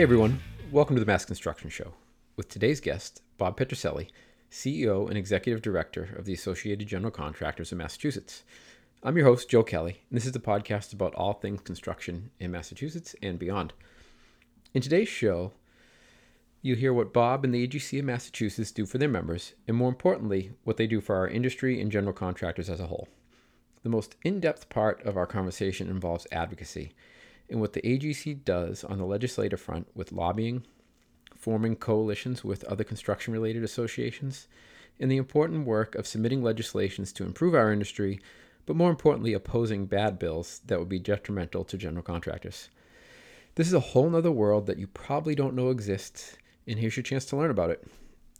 Hey everyone, welcome to the Mass Construction Show with today's guest, Bob Petroselli, CEO and Executive Director of the Associated General Contractors of Massachusetts. I'm your host, Joe Kelly, and this is the podcast about all things construction in Massachusetts and beyond. In today's show, you'll hear what Bob and the AGC of Massachusetts do for their members, and more importantly, what they do for our industry and general contractors as a whole. The most in-depth part of our conversation involves advocacy, and what the AGC does on the legislative front with lobbying, forming coalitions with other construction-related associations, and the important work of submitting legislations to improve our industry, but more importantly, opposing bad bills that would be detrimental to general contractors. This is a whole nother world that you probably don't know exists, and here's your chance to learn about it.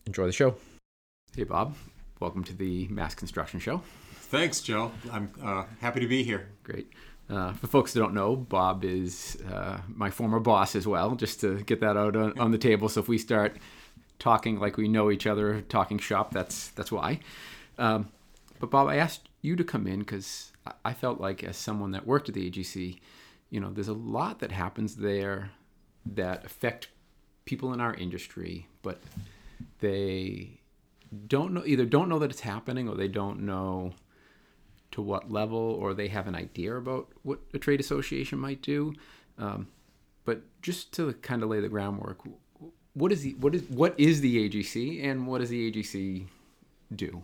Enjoy the show. Hey, Bob. Welcome to the Mass Construction Show. Thanks, Joe. I'm happy to be here. Great. For folks that don't know, Bob is my former boss as well, just to get that out on the table. So if we start talking like we know each other, talking shop, that's why. But Bob, I asked you to come in because I felt like, as someone that worked at the AGC, you know, there's a lot that happens there that affect people in our industry, but they don't know that it's happening, or they don't know to what level, or they have an idea about what a trade association might do. But just to kind of lay the groundwork, what is the AGC, and what does the AGC do?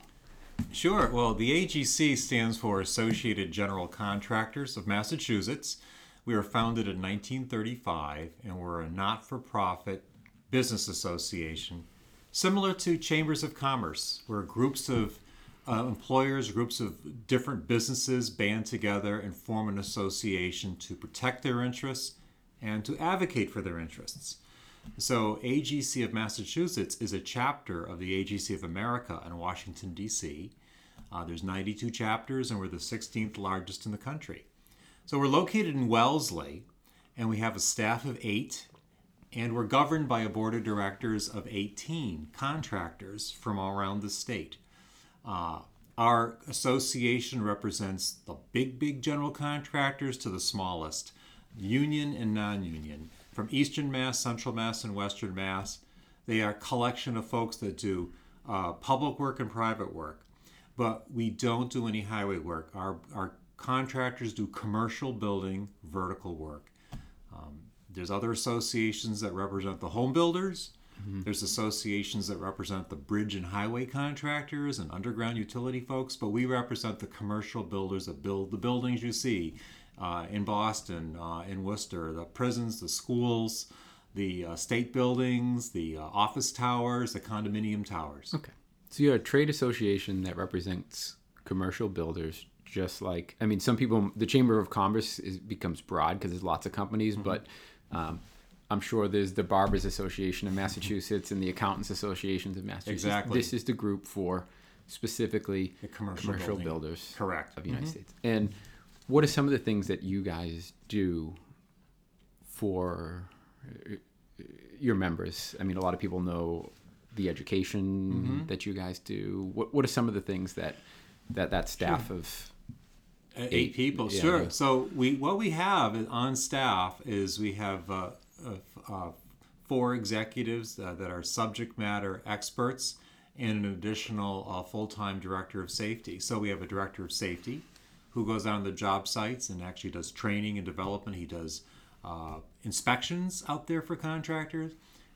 Sure. Well, the AGC stands for Associated General Contractors of Massachusetts. We were founded in 1935, and we're a not-for-profit business association, similar to Chambers of Commerce, where groups of employers, groups of different businesses band together and form an association to protect their interests and to advocate for their interests. So AGC of Massachusetts is a chapter of the AGC of America in Washington, D.C. There's 92 chapters, and we're the 16th largest in the country. So we're located in Wellesley, and we have a staff of 8, and we're governed by a board of directors of 18 contractors from all around the state. Our association represents the big general contractors to the smallest, union and non-union, from Eastern Mass, Central Mass, and Western Mass. They are a collection of folks that do public work and private work, but we don't do any highway work. Our contractors do commercial building, vertical work. There's other associations that represent the home builders. Mm-hmm. There's associations that represent the bridge and highway contractors and underground utility folks, but we represent the commercial builders that build the buildings you see in Boston, in Worcester, the prisons, the schools, the state buildings, the office towers, the condominium towers. Okay. So you're a trade association that represents commercial builders, just like, I mean, some people, the Chamber of Commerce becomes broad because there's lots of companies, mm-hmm. but I'm sure there's the Barbers Association of Massachusetts and the Accountants Associations of Massachusetts. Exactly. This is the group for specifically the commercial builders. Correct. Of the mm-hmm. United States. And what are some of the things that you guys do for your members? I mean, a lot of people know the education mm-hmm. that you guys do. What are some of the things that staff sure. of... 8 people, yeah, sure. Yeah. So what we have on staff is we have... 4 executives that are subject matter experts, and an additional full-time director of safety. So we have a director of safety who goes out on the job sites and actually does training and development. He does inspections out there for contractors.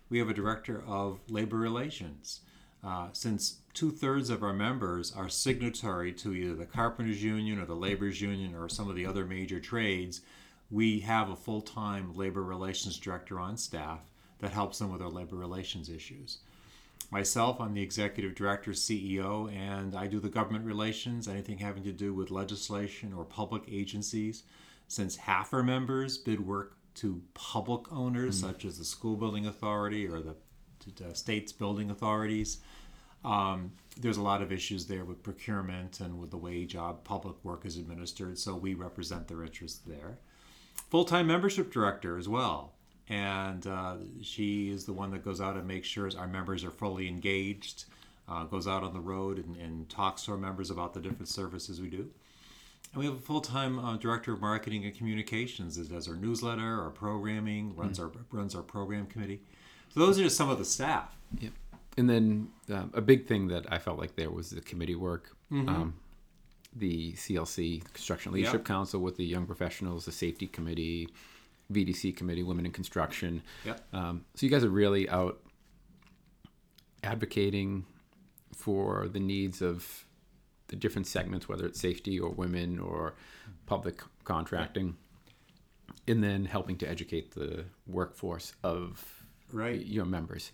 We have a director of labor relations. Since 2/3 of our members are signatory to either the Carpenters Union or the Laborers Union or some of the other major trades, we have a full-time labor relations director on staff that helps them with our labor relations issues. Myself, I'm the executive director, CEO, and I do the government relations, anything having to do with legislation or public agencies. Since half our members bid work to public owners, mm-hmm. such as the School Building Authority or the state's building authorities, there's a lot of issues there with procurement and with the way job public work is administered, so we represent their interests there. Full-time membership director as well, and she is the one that goes out and makes sure our members are fully engaged, goes out on the road and talks to our members about the different services we do. And we have a full-time director of marketing and communications that does our newsletter, our programming, runs our program committee. So those are just some of the staff. Yep. And then a big thing that I felt like there was the committee work, the CLC, Construction Leadership Council with the young professionals, the safety committee, VDC committee, women in construction. Yep. So you guys are really out advocating for the needs of the different segments, whether it's safety or women or public contracting, and then helping to educate the workforce of your members.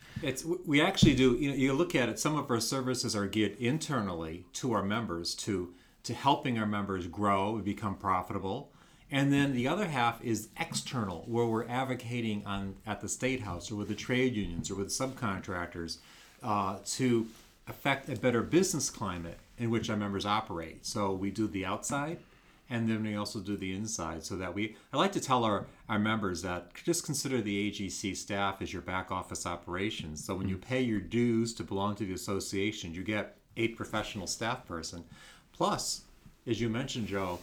We actually do, you look at it, some of our services are geared internally to our members, to helping our members grow and become profitable. And then the other half is external, where we're advocating at the State House or with the trade unions or with subcontractors to affect a better business climate in which our members operate. So we do the outside, and then we also do the inside, so that I like to tell our members that just consider the AGC staff as your back office operations. So when you pay your dues to belong to the association, you get a professional staff person. Plus, as you mentioned, Joe,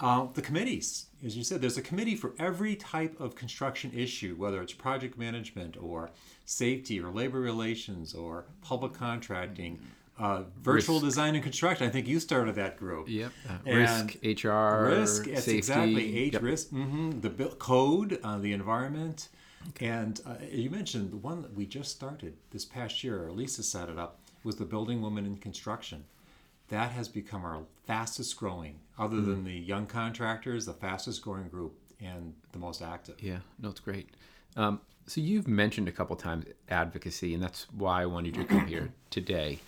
the committees. As you said, there's a committee for every type of construction issue, whether it's project management or safety or labor relations or public contracting, virtual risk. Design and construction. I think you started that group. Yep. Risk, HR, risk. That's safety. Exactly. Risk. Mm-hmm. The code, the environment, and you mentioned the one that we just started this past year. Or Lisa set it up. Was the Building Women in Construction. That has become our fastest growing, other than the young contractors, the fastest growing group and the most active. Yeah, no, it's great. So you've mentioned a couple times advocacy, and that's why I wanted you to come here today.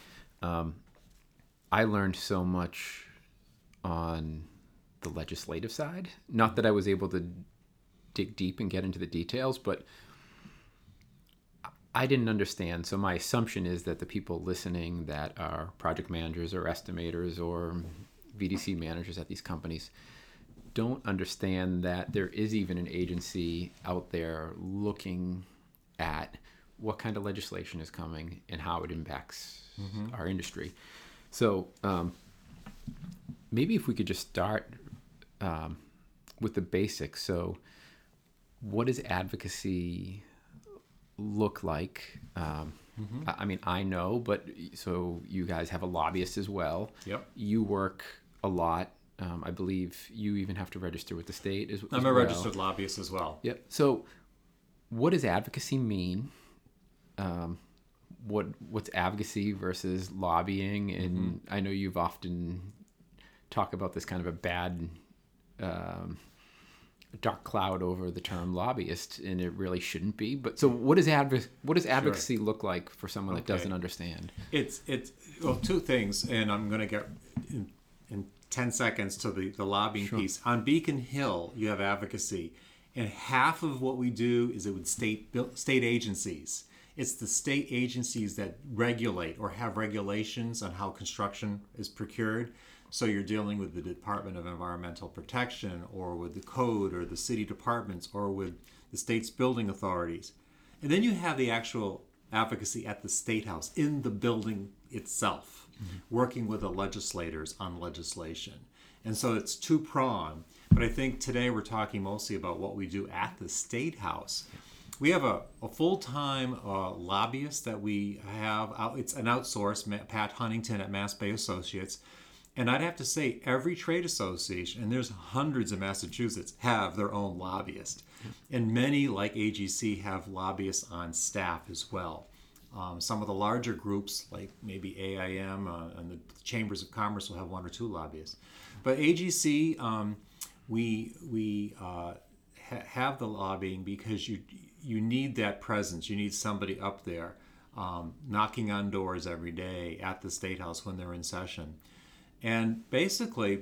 I learned so much on the legislative side. Not that I was able to dig deep and get into the details, but I didn't understand. So my assumption is that the people listening that are project managers or estimators or VDC managers at these companies don't understand that there is even an agency out there looking at what kind of legislation is coming and how it impacts our industry. So maybe if we could just start with the basics. So what is advocacy look like? I mean, I know, but so you guys have a lobbyist as well. Yep. You work a lot. I believe you even have to register with the state as well. I'm a registered lobbyist as well. Yep. So what does advocacy mean? What's advocacy versus lobbying? And I know you've often talked about this kind of a bad dark cloud over the term lobbyist, and it really shouldn't be. But so what does advocacy look like for someone that doesn't understand? It's well, two things, and I'm going to get in 10 seconds to the lobbying piece. On Beacon Hill, you have advocacy, and half of what we do is it with state agencies. It's the state agencies that regulate or have regulations on how construction is procured. So you're dealing with the Department of Environmental Protection, or with the code, or the city departments, or with the state's building authorities. And then you have the actual advocacy at the State House, in the building itself, working with the legislators on legislation. And so it's two-pronged. But I think today we're talking mostly about what we do at the State House. We have a full-time lobbyist that we have. It's an outsourced, Pat Huntington at MassBay Associates. And I'd have to say every trade association, and there's hundreds in Massachusetts, have their own lobbyist. And many, like AGC, have lobbyists on staff as well. Some of the larger groups, like maybe AIM and the Chambers of Commerce, will have one or two lobbyists. But AGC, we have the lobbying because you need that presence. You need somebody up there knocking on doors every day at the State House when they're in session. And basically,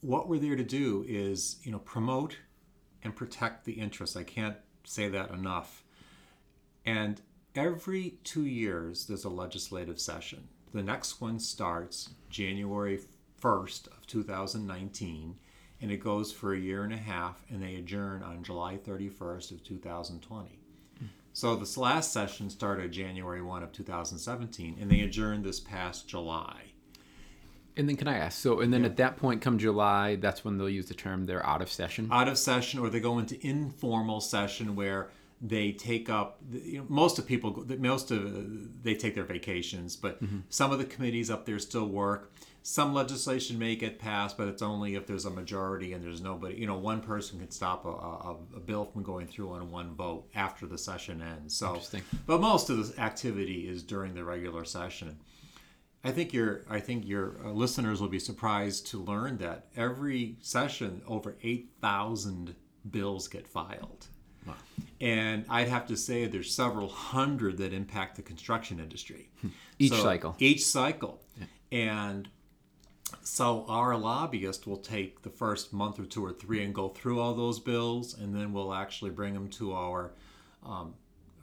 what we're there to do is, promote and protect the interests. I can't say that enough. And every 2 years, there's a legislative session. The next one starts January 1st of 2019, and it goes for a year and a half, and they adjourn on July 31st of 2020. So this last session started January 1 of 2017, and they adjourned this past July. And then can I ask, so, and then at that point come July, that's when they'll use the term they're out of session? Out of session, or they go into informal session where they take up, you know, they take their vacations, but some of the committees up there still work. Some legislation may get passed, but it's only if there's a majority and there's nobody, you know, one person can stop a bill from going through on one vote after the session ends. So, but most of this activity is during the regular session. I think your listeners will be surprised to learn that every session over 8,000 bills get filed. Wow. And I'd have to say there's several hundred that impact the construction industry. Each cycle. Yeah. And so our lobbyist will take the first month or two or three and go through all those bills, and then we'll actually bring them to our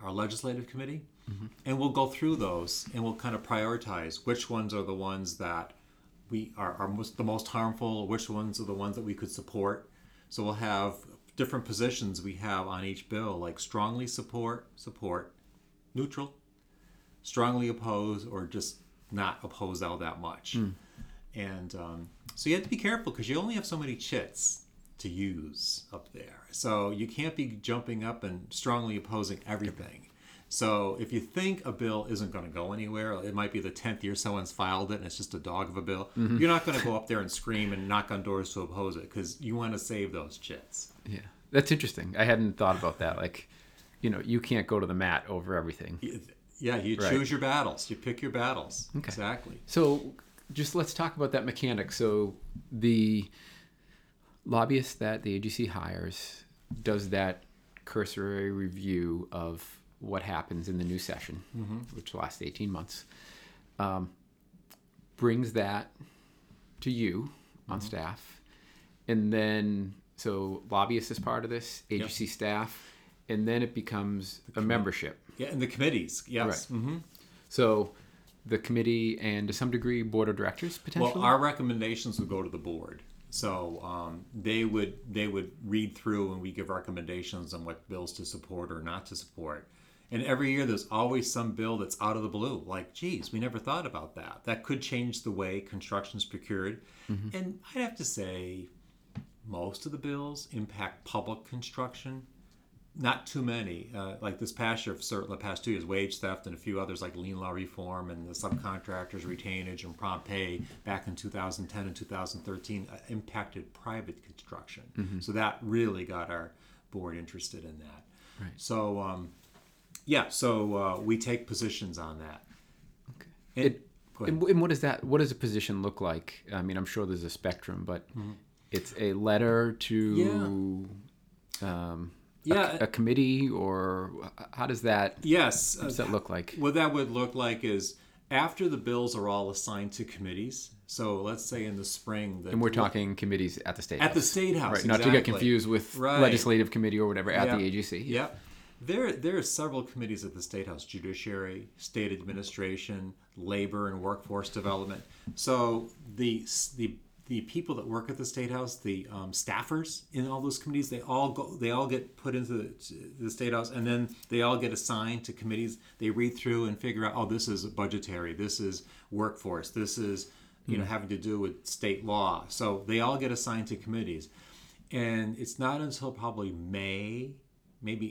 legislative committee. Mm-hmm. And we'll go through those, and we'll kind of prioritize which ones are the ones that we are the most harmful, which ones are the ones that we could support. So we'll have different positions we have on each bill, like strongly support, neutral, strongly oppose, or just not oppose all that much. Mm. And so you have to be careful because you only have so many chits to use up there. So you can't be jumping up and strongly opposing everything. So if you think a bill isn't going to go anywhere, it might be the 10th year someone's filed it and it's just a dog of a bill, you're not going to go up there and scream and knock on doors to oppose it because you want to save those chits. Yeah, that's interesting. I hadn't thought about that. Like, you know, you can't go to the mat over everything. Yeah, you choose your battles. You pick your battles. Okay. Exactly. So just let's talk about that mechanic. So the lobbyist that the AGC hires does that cursory review of what happens in the new session, which lasts 18 months, brings that to you on staff. And then, so lobbyist is part of this, AGC staff, and then it becomes a membership. Yeah, and the committees, yes. Right. Mm-hmm. So the committee and to some degree board of directors potentially? Well, our recommendations would go to the board. So they would read through and we give recommendations on what bills to support or not to support. And every year there's always some bill that's out of the blue, like, geez, we never thought about that. That could change the way construction's procured. Mm-hmm. And I'd have to say most of the bills impact public construction. Not too many. Like this past year, certainly the past 2 years, wage theft and a few others like lien law reform and the subcontractors, retainage, and prompt pay back in 2010 and 2013 impacted private construction. Mm-hmm. So that really got our board interested in that. Right. So, we take positions on that. Okay. And what is that? What does a position look like? I mean, I'm sure there's a spectrum, but it's a letter to... Yeah. A committee, or how does that? Yes, what does that look like? What that would look like is after the bills are all assigned to committees. So let's say in the spring, and we're talking committees at the State House. At the State House, right? Exactly. Not to get confused with legislative committee or whatever at the AGC. Yeah. There are several committees at the State House: Judiciary, State Administration, Labor, and Workforce Development. So the people that work at the State House, the staffers in all those committees, they all get put into the State House, and then they all get assigned to committees. They read through and figure out, oh, this is budgetary, this is workforce, this is, you know, having to do with state law. So they all get assigned to committees. And it's not until probably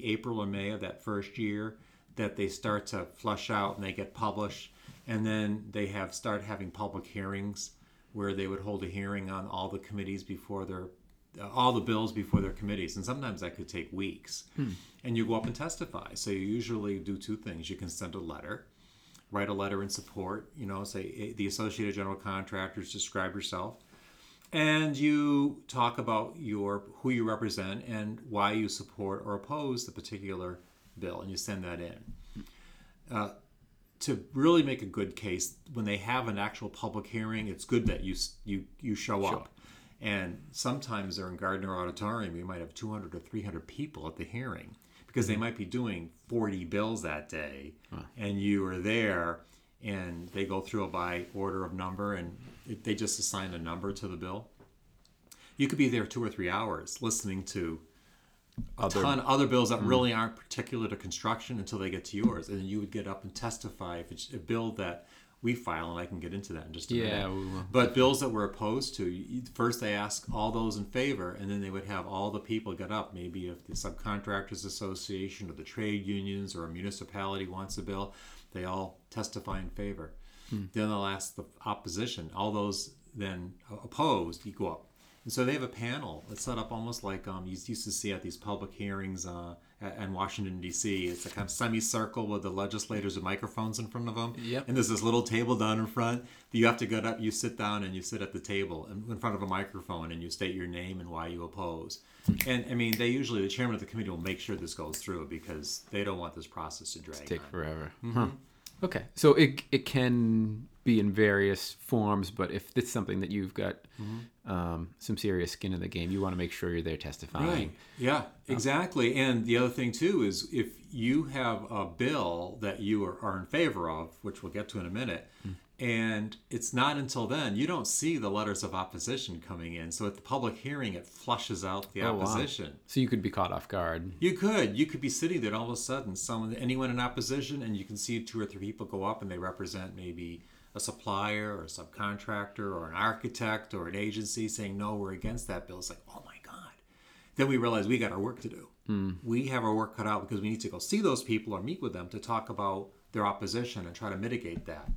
April or May of that first year that they start to flush out and they get published. And then they start having public hearings, where they would hold a hearing on all the committees before all the bills before their committees. And sometimes that could take weeks. Hmm. And you go up and testify. So you usually do two things. You can send a letter, write a letter in support, you know, say the Associated General Contractors, describe yourself. And you talk about who you represent and why you support or oppose the particular bill. And you send that in. To really make a good case, when they have an actual public hearing, it's good that you show up. And sometimes they're in Gardner Auditorium. You might have 200 or 300 people at the hearing because they might be doing 40 bills that day, and you are there, and they go through it by order of number, and they just assign a number to the bill. You could be there 2 or 3 hours listening to other bills that really aren't particular to construction until they get to yours, and then you would get up and testify if it's a bill that we file, and I can get into that in just a minute. We will. But bills that were opposed to, first they ask all those in favor, and then they would have all the people get up. Maybe if the Subcontractors Association or the trade unions or a municipality wants a bill, they all testify in favor. Then they'll ask the opposition. All those then opposed, you go up. And so they have a panel that's set up almost like you used to see at these public hearings in Washington, D.C. It's a kind of semicircle with the legislators with microphones in front of them. And there's this little table down in front that you have to get up, you sit down, and you sit at the table in front of a microphone, and you state your name and why you oppose. And, I mean, they usually, the chairman of the committee will make sure this goes through because they don't want this process to drag on. Take forever. Okay. So it can be in various forms, but if it's something that you've got some serious skin in the game, you want to make sure you're there testifying. Yeah, exactly. And the other thing, too, is if you have a bill that you are in favor of, which we'll get to in a minute, and it's not until then, you don't see the letters of opposition coming in. So at the public hearing, it flushes out the opposition. So you could be caught off guard. You could be sitting there, and all of a sudden, anyone in opposition, and you can see two or three people go up, and they represent maybe a supplier or a subcontractor or an architect or an agency saying, no, we're against that bill. It's like, oh my God. Then we realize we got our work to do. We have our work cut out because we need to go see those people or meet with them to talk about their opposition and try to mitigate that.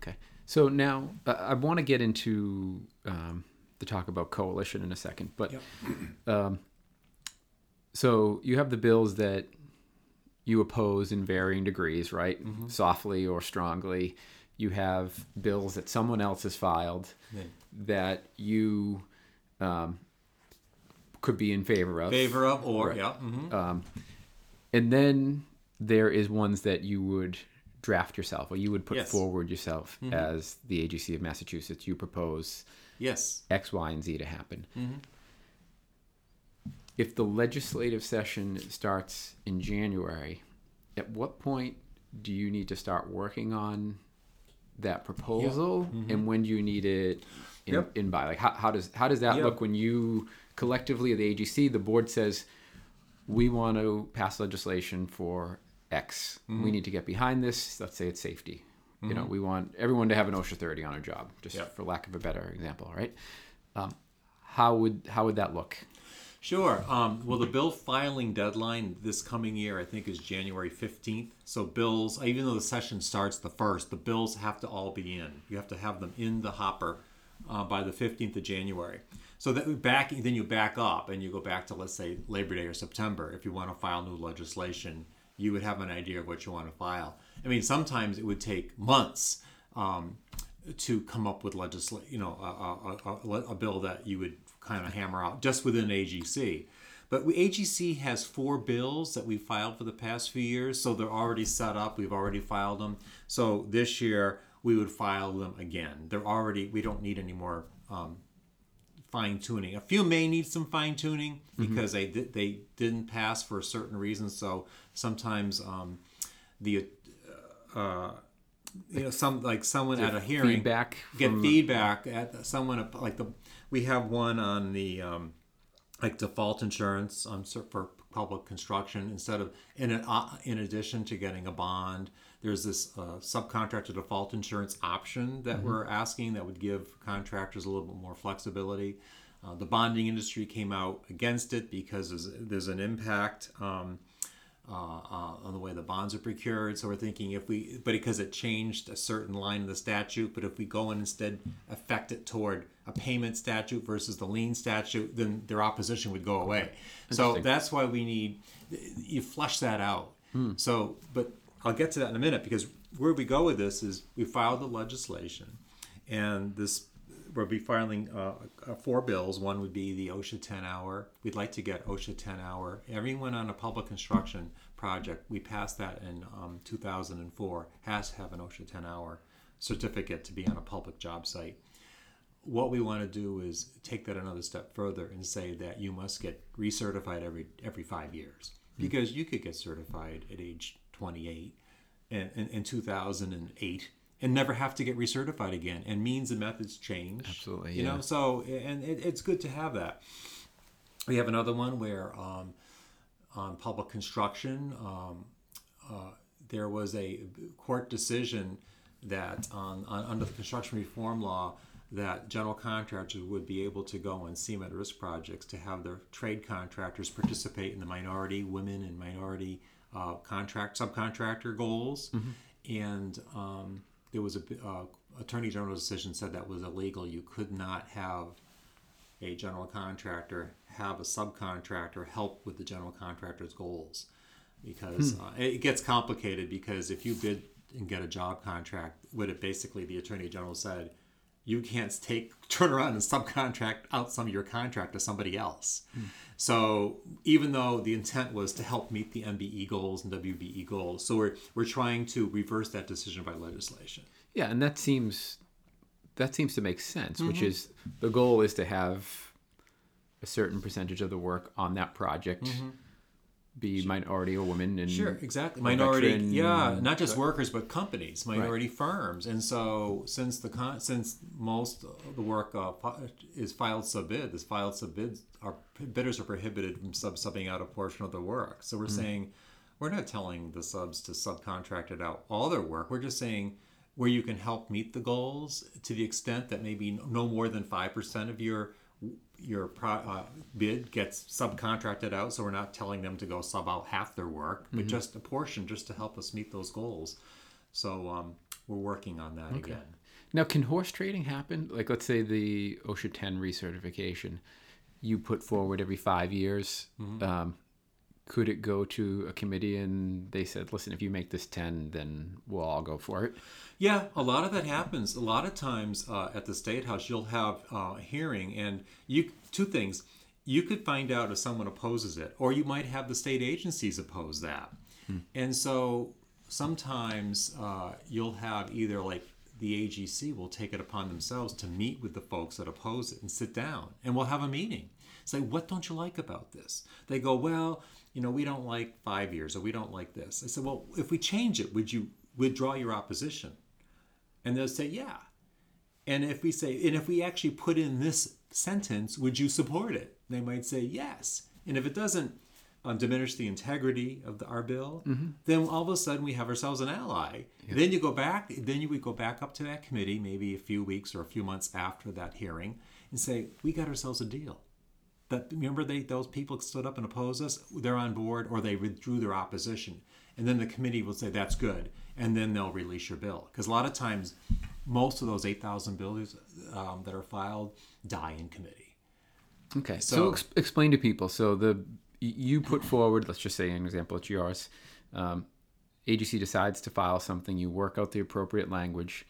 Okay. So now I want to get into the talk about coalition in a second, but so you have the bills that you oppose in varying degrees, right? Softly or strongly. You have bills that someone else has filed that you could be in favor of. And then there is ones that you would draft yourself, or you would put forward yourself as the AGC of Massachusetts. You propose X, Y, and Z to happen. If the legislative session starts in January, at what point do you need to start working on that proposal and when do you need it in by? Like how does that look when you collectively at the AGC, the board says, we want to pass legislation for X. We need to get behind this. Let's say it's safety. You know, we want everyone to have an OSHA 30 on a job, just for lack of a better example, right? How would that look? Sure. Well, the bill filing deadline this coming year, I think, is January 15th. So bills, even though the session starts the 1st, the bills have to all be in. You have to have them in the hopper by the 15th of January. So then you back up and you go back to, let's say, Labor Day or September. If you want to file new legislation, you would have an idea of what you want to file. I mean, sometimes it would take months to come up with a bill that you would kind of hammer out just within AGC. But AGC has 4 bills that we've filed for the past few years, so they're already set up. We've already filed them. So this year we would file them again. We don't need any more fine-tuning. A few may need some fine-tuning because they didn't pass for a certain reason. So sometimes someone at a hearing feedback at someone like we have one on the default insurance for public construction. Instead of in addition to getting a bond, there's this subcontractor default insurance option that we're asking that would give contractors a little bit more flexibility. The bonding industry came out against it because there's an impact on the way the bonds are procured. So we're thinking because it changed a certain line in the statute, but if we go in instead affect it toward a payment statute versus the lien statute, then their opposition would go away. So that's why you flush that out. So, but I'll get to that in a minute, because where we go with this is we filed the legislation, and we'll be filing 4 bills. One would be the OSHA 10-hour. We'd like to get OSHA 10-hour. Everyone on a public construction project, we passed that in 2004, has to have an OSHA 10-hour certificate to be on a public job site. What we want to do is take that another step further and say that you must get recertified every 5 years, because you could get certified at age 28 in 2008. And never have to get recertified again. And means and methods change. Absolutely, yeah. You know, so, and it's good to have that. We have another one where on public construction, there was a court decision that under the construction reform law, that general contractors would be able to go on CM at risk projects to have their trade contractors participate in the minority women and minority subcontractor goals. Mm-hmm. And there was a Attorney General's decision said that was illegal. You could not have a general contractor have a subcontractor help with the general contractor's goals, because it gets complicated, because if you bid and get a job contract, what it basically the Attorney General said, you can't turn around and subcontract out some of your contract to somebody else. So even though the intent was to help meet the MBE goals and WBE goals, so we're trying to reverse that decision by legislation. Yeah, and that seems to make sense, mm-hmm. which is the goal is to have a certain percentage of the work on that project mm-hmm. be minority or women, and sure, exactly, minority, not just workers but companies, minority right. firms. And so since most of the work is filed sub bid, bidders are prohibited from subbing out a portion of the work. So we're mm-hmm. saying we're not telling the subs to subcontract it out all their work. We're just saying where you can help meet the goals to the extent that maybe no more than 5% of your bid gets subcontracted out. So we're not telling them to go sub out half their work, but mm-hmm. just a portion, just to help us meet those goals. So we're working on that again. Now, can horse trading happen? Like, let's say the OSHA 10 recertification you put forward every 5 years. Mm-hmm. Could it go to a committee and they said, listen, if you make this 10, then we'll all go for it? Yeah, a lot of that happens. A lot of times at the State House, you'll have a hearing, and two things. You could find out if someone opposes it, or you might have the state agencies oppose that. Hmm. And so sometimes you'll have either like the AGC will take it upon themselves to meet with the folks that oppose it and sit down, and we'll have a meeting. Say, what don't you like about this? They go, well, we don't like 5 years, or we don't like this. I said, well, if we change it, would you withdraw your opposition? And they'll say, yeah. And if we actually put in this sentence, would you support it? They might say, yes. And if it doesn't diminish the integrity of our bill, mm-hmm. then all of a sudden we have ourselves an ally. Yeah. Then you go back, we go back up to that committee maybe a few weeks or a few months after that hearing and say, we got ourselves a deal. Those people stood up and opposed us, they're on board, or they withdrew their opposition. And then the committee will say, that's good. And then they'll release your bill. Because a lot of times, most of those 8,000 bills that are filed die in committee. Okay, so explain to people. So you put forward, let's just say an example, it's yours. AGC decides to file something. You work out the appropriate language,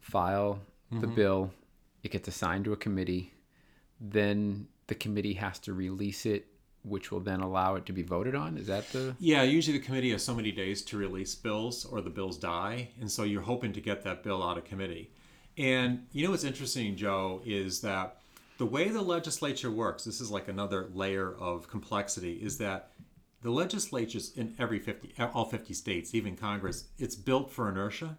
file the mm-hmm. bill. It gets assigned to a committee. Then the committee has to release it, which will then allow it to be voted on? Is that the... Yeah, usually the committee has so many days to release bills, or the bills die. And so you're hoping to get that bill out of committee. And you know what's interesting, Joe, is that the way the legislature works, this is like another layer of complexity, is that the legislature's in all 50 states, even Congress, it's built for inertia.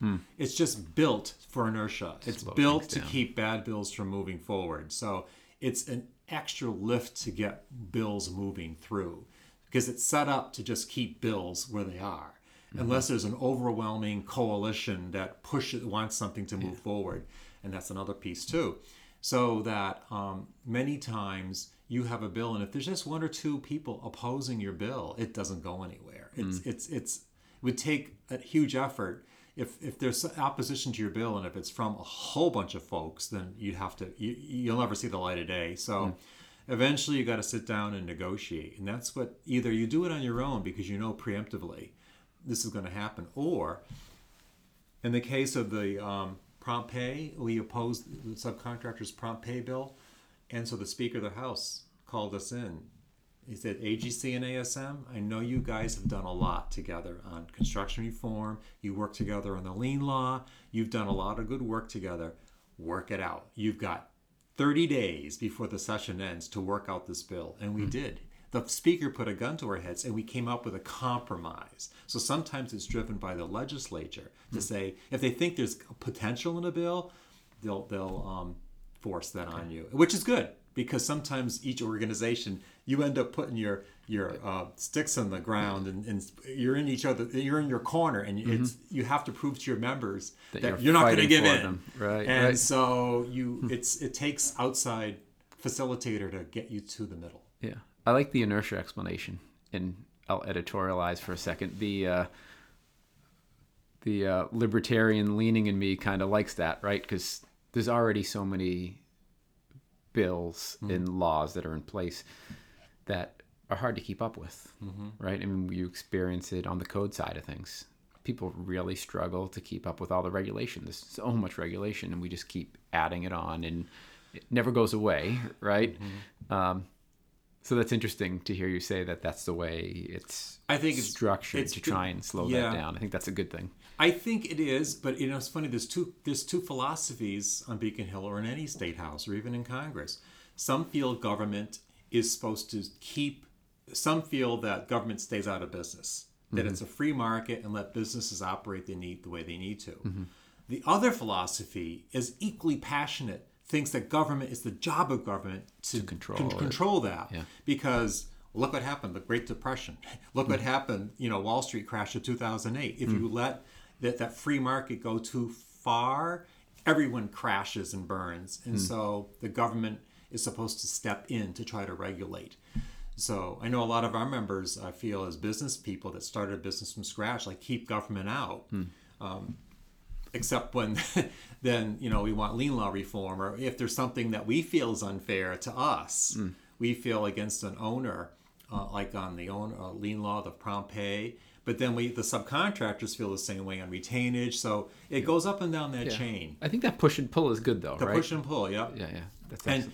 Hmm. It's just built for inertia. It's built to keep bad bills from moving forward. So it's an extra lift to get bills moving through, because it's set up to just keep bills where they are, mm-hmm. unless there's an overwhelming coalition that wants something to move forward. And that's another piece too. So that many times you have a bill, and if there's just one or two people opposing your bill, it doesn't go anywhere. It would take a huge effort. If there's opposition to your bill, and if it's from a whole bunch of folks, then you'll never see the light of day. So eventually you got to sit down and negotiate. And that's what, either you do it on your own because preemptively this is going to happen. Or in the case of the prompt pay, we opposed the subcontractor's prompt pay bill. And so the Speaker of the House called us in. He said, AGC and ASM, I know you guys have done a lot together on construction reform. You work together on the lien law. You've done a lot of good work together. Work it out. You've got 30 days before the session ends to work out this bill. And we did. The Speaker put a gun to our heads, and we came up with a compromise. So sometimes it's driven by the legislature to say, if they think there's potential in a bill, they'll force that on you, which is good. because sometimes each organization, you end up putting your sticks on the ground, and you're in your corner, and it's, you have to prove to your members that you're not going to give in. Right. So it takes outside facilitator to get you to the middle. Yeah, I like the inertia explanation, and I'll editorialize for a second. The libertarian leaning in me kind of likes that, right? Because there's already so many bills and laws that are in place that are hard to keep up with, right? I mean, you experience it on the code side of things. People really struggle to keep up with all the regulation. There's so much regulation, and we just keep adding it on, and it never goes away, right? So that's interesting to hear you say that that's the way it's structured to try and slow that down. I think that's a good thing. I think it is, but it's funny. There's two philosophies on Beacon Hill, or in any state house, or even in Congress. Some feel government is supposed to keep. Some feel that government stays out of business, that it's a free market and let businesses operate the way they need to. The other philosophy is equally passionate. Thinks that government is the job of government to control that. Yeah. Because look what happened, the Great Depression. Look what happened, Wall Street crash of 2008. If you let that free market go too far, everyone crashes and burns. And so the government is supposed to step in to try to regulate. So I know a lot of our members, I feel, as business people that started a business from scratch, like keep government out. Except when then, we want lien law reform, or if there's something that we feel is unfair to us, we feel against an owner, like on the lien law, the prompt pay. But then the subcontractors feel the same way on retainage. So it goes up and down that chain. I think that push and pull is good, though, right? The push and pull, yeah. Yeah. That's excellent.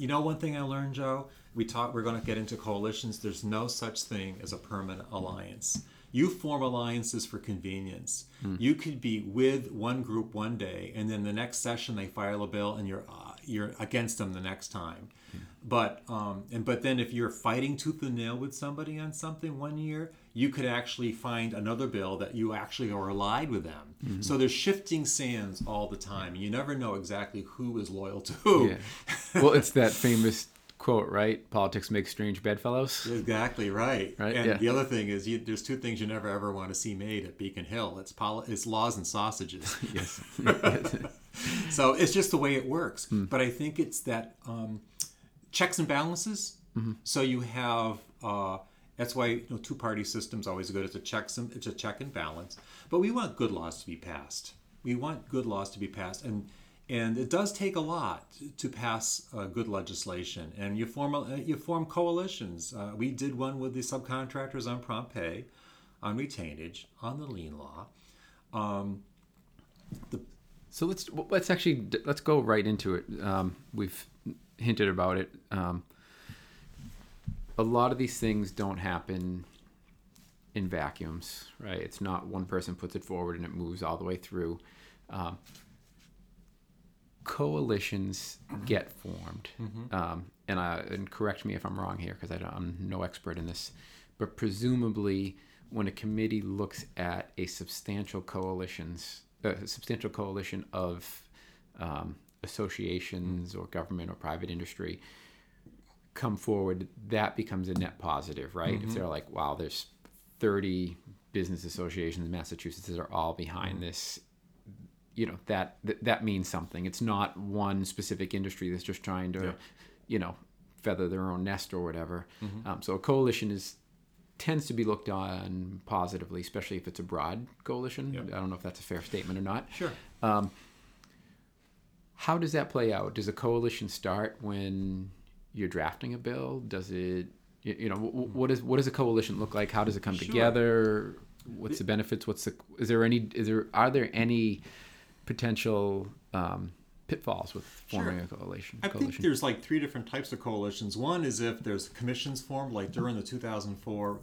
And one thing I learned, Joe, we're going to get into coalitions. There's no such thing as a permanent alliance. You form alliances for convenience. You could be with one group one day, and then the next session they file a bill, and you're against them the next time. But then if you're fighting tooth and nail with somebody on something one year, you could actually find another bill that you actually are allied with them. So there's shifting sands all the time. You never know exactly who is loyal to who. Yeah. Well, it's that famous quote, right? Politics makes strange bedfellows. Exactly right. The other thing is, there's two things you never ever want to see made at Beacon Hill. It's laws and sausages. Yes. So it's just the way it works. But I think it's that checks and balances. So you have that's why two-party system's always good. It's a check and balance. But we want good laws to be passed. And it does take a lot to pass good legislation. And you form coalitions. We did one with the subcontractors on prompt pay, on retainage, on the lien law. So let's go right into it. We've hinted about it. A lot of these things don't happen in vacuums, right? It's not one person puts it forward and it moves all the way through. Coalitions get formed, and correct me if I'm wrong here, because I'm no expert in this, but presumably when a committee looks at a substantial coalition of associations or government or private industry come forward, that becomes a net positive, right? If they're like, wow, there's 30 business associations in Massachusetts that are all behind this, that means something. It's not one specific industry that's just trying to, feather their own nest or whatever. So a coalition tends to be looked on positively, especially if it's a broad coalition. Yep. I don't know if that's a fair statement or not. Sure. How does that play out? Does a coalition start when you're drafting a bill? Does it, what does a coalition look like? How does it come together? What's the benefits? Are there any potential pitfalls with forming a coalition? I think there's like three different types of coalitions. One is if there's commissions formed, like during the 2004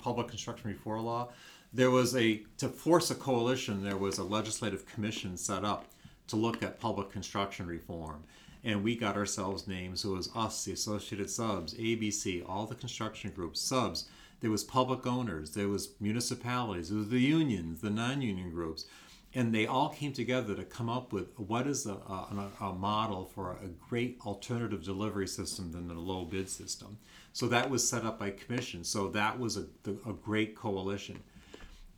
public construction reform law, to force a coalition, there was a legislative commission set up to look at public construction reform. And we got ourselves names. So it was us, the Associated Subs, ABC, all the construction groups, subs. There was public owners, there was municipalities, there was the unions, the non-union groups. And they all came together to come up with what is a model for a great alternative delivery system than the low bid system. So that was set up by commission. So that was a great coalition.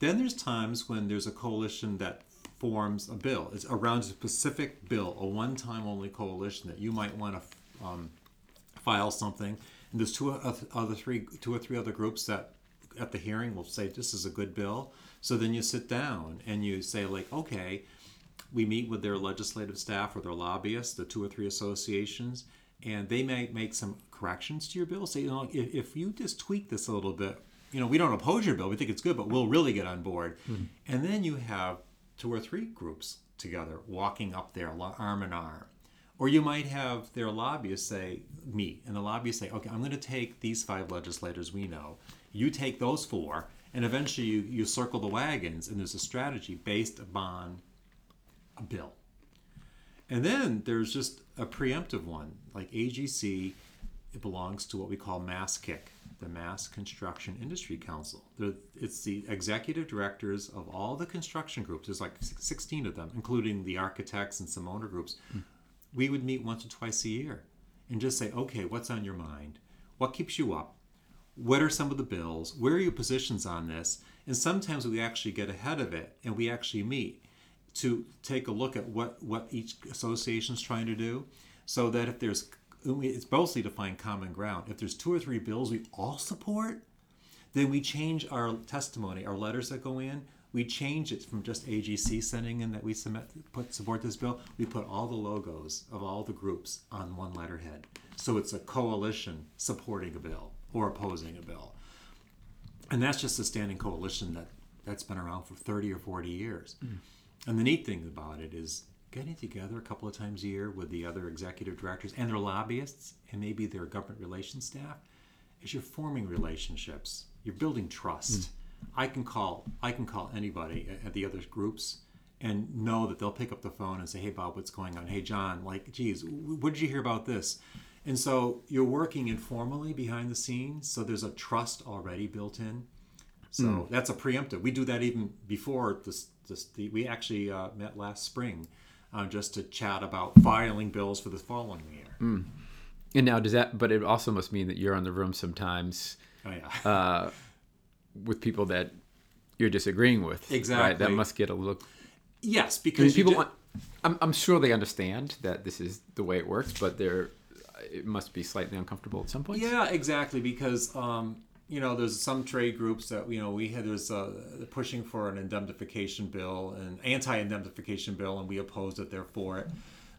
Then there's times when there's a coalition that forms a bill. It's around a specific bill, a one-time only coalition that you might want to file something. And there's two or three other groups that at the hearing will say, this is a good bill. So then you sit down and you say, like, okay, we meet with their legislative staff or their lobbyists, the two or three associations, and they may make some corrections to your bill. Say, you know, if you just tweak this a little bit, you know, we don't oppose your bill, we think it's good, but we'll really get on board. Mm-hmm. And then you have two or three groups together walking up there arm in arm. Or you might have their lobbyists say, meet, and the lobbyists say, okay, I'm going to take these 5 legislators we know, you take those 4, and eventually you circle the wagons, and there's a strategy based upon a bill. And then there's just a preemptive one, like AGC, it belongs to what we call Mass Kick, the Mass Construction Industry Council. It's the executive directors of all the construction groups. There's like 16 of them, including the architects and some owner groups. We would meet once or twice a year and just say, okay, what's on your mind? What keeps you up? What are some of the bills? Where are your positions on this? And sometimes we actually get ahead of it and we actually meet to take a look at what each association is trying to do, so that if there's, it's mostly to find common ground. If there's 2 or 3 bills we all support, then we change our testimony, our letters that go in, we change it from just AGC sending in that we support this bill. We put all the logos of all the groups on one letterhead. So it's a coalition supporting a bill or opposing a bill. And that's just a standing coalition that's been around for 30 or 40 years. Mm. And the neat thing about it is getting together a couple of times a year with the other executive directors and their lobbyists and maybe their government relations staff is you're forming relationships. You're building trust. Mm. I can call anybody at the other groups and know that they'll pick up the phone and say, hey, Bob, what's going on? Hey, John, like, geez, what did you hear about this? And so you're working informally behind the scenes, so there's a trust already built in. So that's a preemptive. We do that even before this, we actually met last spring just to chat about filing bills for the following year. Mm. And now does that, but it also must mean that you're on the room sometimes. Oh, yeah. With people that you're disagreeing with. Exactly. Right? That must get a look. Yes, because people I'm sure they understand that this is the way it works, but it must be slightly uncomfortable at some point. Yeah, exactly, because there's some trade groups that there's pushing for an indemnification bill, an anti-indemnification bill, and we opposed it, they're for it.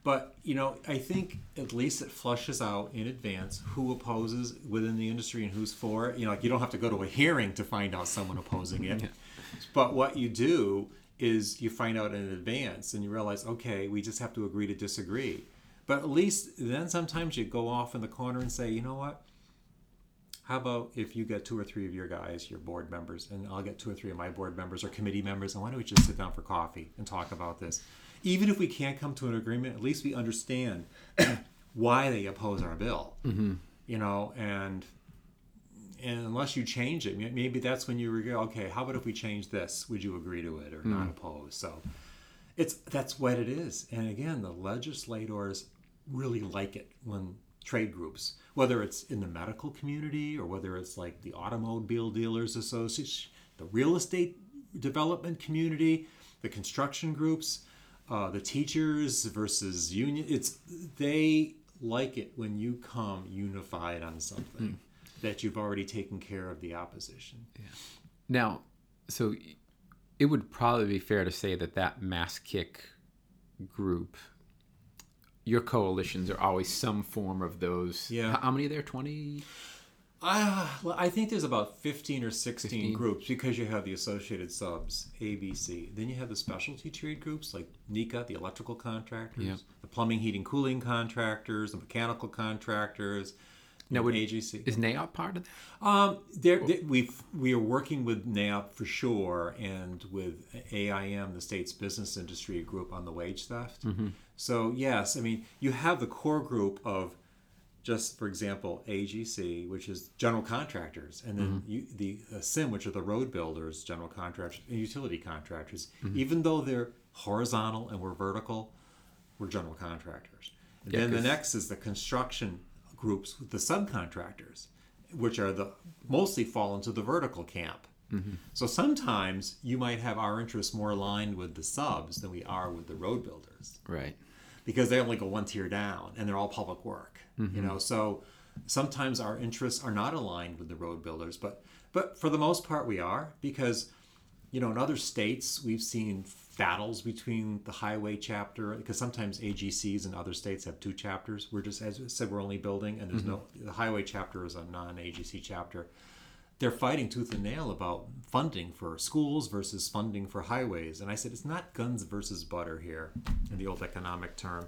But, I think at least it flushes out in advance who opposes within the industry and who's for it. You don't have to go to a hearing to find out someone opposing it. Yeah. But what you do is you find out in advance and you realize, okay, we just have to agree to disagree. But at least then sometimes you go off in the corner and say, you know what? How about if you get 2 or 3 of your guys, your board members, and I'll get 2 or 3 of my board members or committee members, and why don't we just sit down for coffee and talk about this? Even if we can't come to an agreement, at least we understand why they oppose our bill. Mm-hmm. And unless you change it, maybe that's when you go, okay, how about if we change this? Would you agree to it or not oppose? So that's what it is. And again, the legislators really like it when trade groups, whether it's in the medical community or whether it's like the Automobile Dealers Association, the real estate development community, the construction groups, the teachers versus union, they like it when you come unified on something that you've already taken care of the opposition. Yeah. Now, so it would probably be fair to say that Mass Kick group, your coalitions are always some form of those. Yeah. How many are there, 20? I think there's about 15 or 16 groups, because you have the associated subs, ABC. Then you have the specialty trade groups like NECA, the electrical contractors, the plumbing, heating, cooling contractors, the mechanical contractors, now, AGC. Is NAOP part of that? We are working with NAOP for sure, and with AIM, the state's business industry group on the wage theft. Mm-hmm. So yes, you have the core group of, just for example, AGC, which is general contractors, and then the SIM, which are the road builders, general contractors, and utility contractors. Mm-hmm. Even though they're horizontal and we're vertical, we're general contractors. And then the next is the construction groups with the subcontractors, which are the mostly fall into the vertical camp. Mm-hmm. So sometimes you might have our interests more aligned with the subs than we are with the road builders. Right. Because they only go one tier down and they're all public work. Mm-hmm. You know, so sometimes our interests are not aligned with the road builders, but for the most part we are, because you know, in other states we've seen battles between the highway chapter, because sometimes AGCs in other states have two chapters. We're just, as I said, we're only building, and there's no, the highway chapter is a non-AGC chapter. They're fighting tooth and nail about funding for schools versus funding for highways. And I said, it's not guns versus butter here, in the old economic term.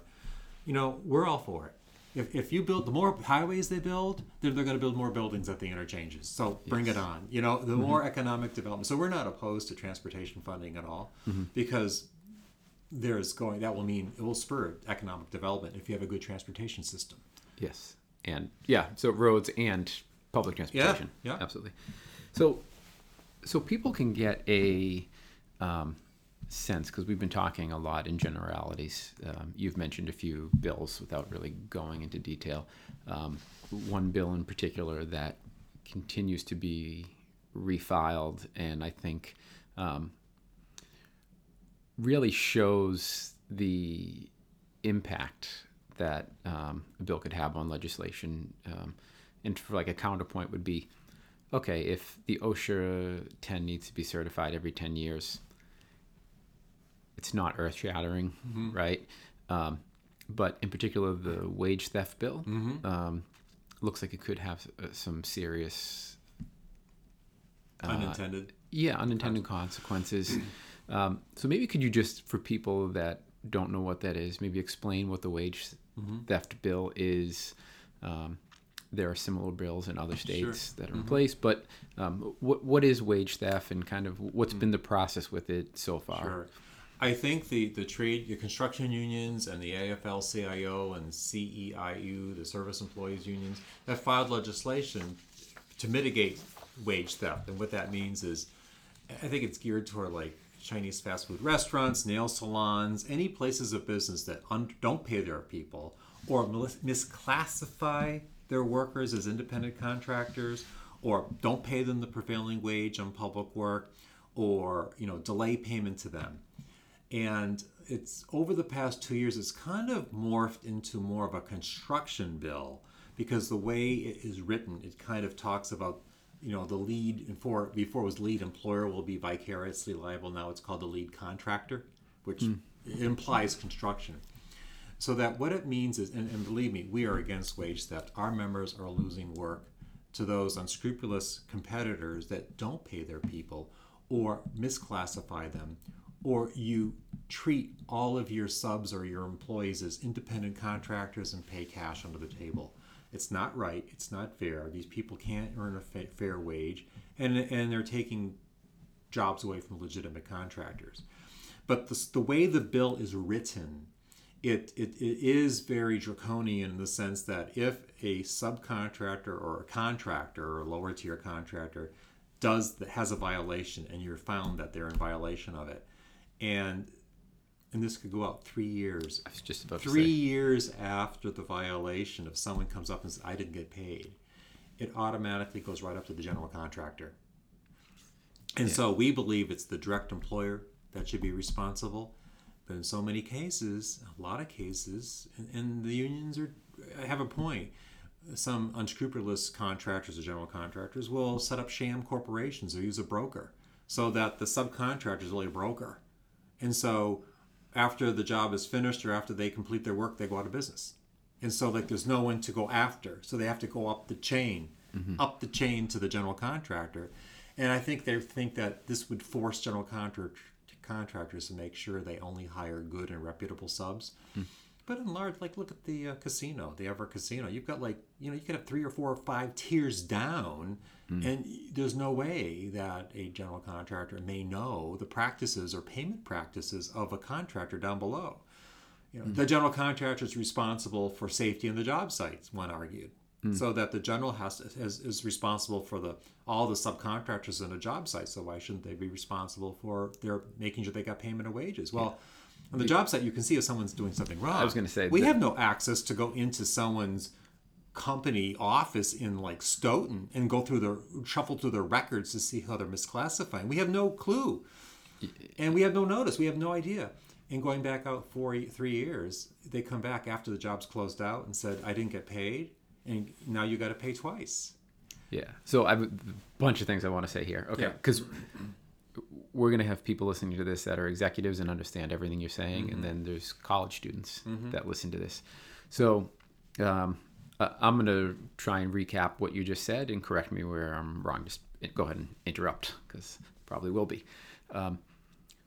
You know, we're all for it. If you build, the more highways they build, they're going to build more buildings at the interchanges. So bring it on. You know, the more economic development. So we're not opposed to transportation funding at all, because there's going, that will mean, it will spur economic development if you have a good transportation system. Yes. And yeah, so roads and public transportation. Yeah, yeah, absolutely. So people can get a sense, because we've been talking a lot in generalities. You've mentioned a few bills without really going into detail. One bill in particular that continues to be refiled, and I think really shows the impact that a bill could have on legislation. And for like a counterpoint would be, okay, if the OSHA 10 needs to be certified every 10 years, it's not earth shattering, right? But in particular, the wage theft bill looks like it could have some serious unintended consequences. So maybe could you just, for people that don't know what that is, maybe explain what the wage theft bill is. There are similar bills in other states that are in place, but what is wage theft, and kind of what's been the process with it so far? Sure. I think the construction unions and the AFL-CIO and CEIU, the service employees unions, have filed legislation to mitigate wage theft. And what that means is, I think it's geared toward like Chinese fast food restaurants, nail salons, any places of business that don't pay their people or misclassify their workers as independent contractors, or don't pay them the prevailing wage on public work, or you know, delay payment to them. And it's over the past 2 years, it's kind of morphed into more of a construction bill, because the way it is written, it kind of talks about, you know, the lead, before it was lead employer will be vicariously liable, now it's called the lead contractor, which implies construction. So that what it means is, and believe me, we are against wage theft. Our members are losing work to those unscrupulous competitors that don't pay their people or misclassify them, or you treat all of your subs or your employees as independent contractors and pay cash under the table. It's not right. It's not fair. These people can't earn a fair wage, and they're taking jobs away from legitimate contractors. But the way the bill is written, It is very draconian in the sense that if a subcontractor or a contractor or a lower tier contractor has a violation, and you're found that they're in violation of it, and this could go out 3 years. I was just about 3 years after the violation, if someone comes up and says, "I didn't get paid," it automatically goes right up to the general contractor. And so we believe it's the direct employer that should be responsible. But in so many cases, a lot of cases, and the unions have a point. Some unscrupulous contractors or general contractors will set up sham corporations or use a broker, so that the subcontractor is really a broker. And so after the job is finished or after they complete their work, they go out of business. And so like there's no one to go after. So they have to go up the chain to the general contractor. And I think they think that this would force general contractors to make sure they only hire good and reputable subs. But in large, like look at the casino, the Everett Casino, you've got like, you know, you could have 3 or 4 or 5 tiers down, and there's no way that a general contractor may know the practices or payment practices of a contractor down below. You know, the general contractor is responsible for safety in the job sites, one argued. so that the general is responsible for all the subcontractors in a job site. So why shouldn't they be responsible for their making sure they got payment of wages? Well, on the job site, you can see if someone's doing something wrong. I was going to say we have no access to go into someone's company office in like Stoughton and go through shuffle through their records to see how they're misclassifying. We have no clue, and we have no notice. We have no idea. And going back out 3 years, they come back after the job's closed out and said, "I didn't get paid," and now you got to pay twice. Yeah. So I have a bunch of things I want to say here. Okay, because we're going to have people listening to this that are executives and understand everything you're saying, and then there's college students that listen to this. So I'm going to try and recap what you just said and correct me where I'm wrong. Just go ahead and interrupt because probably will be.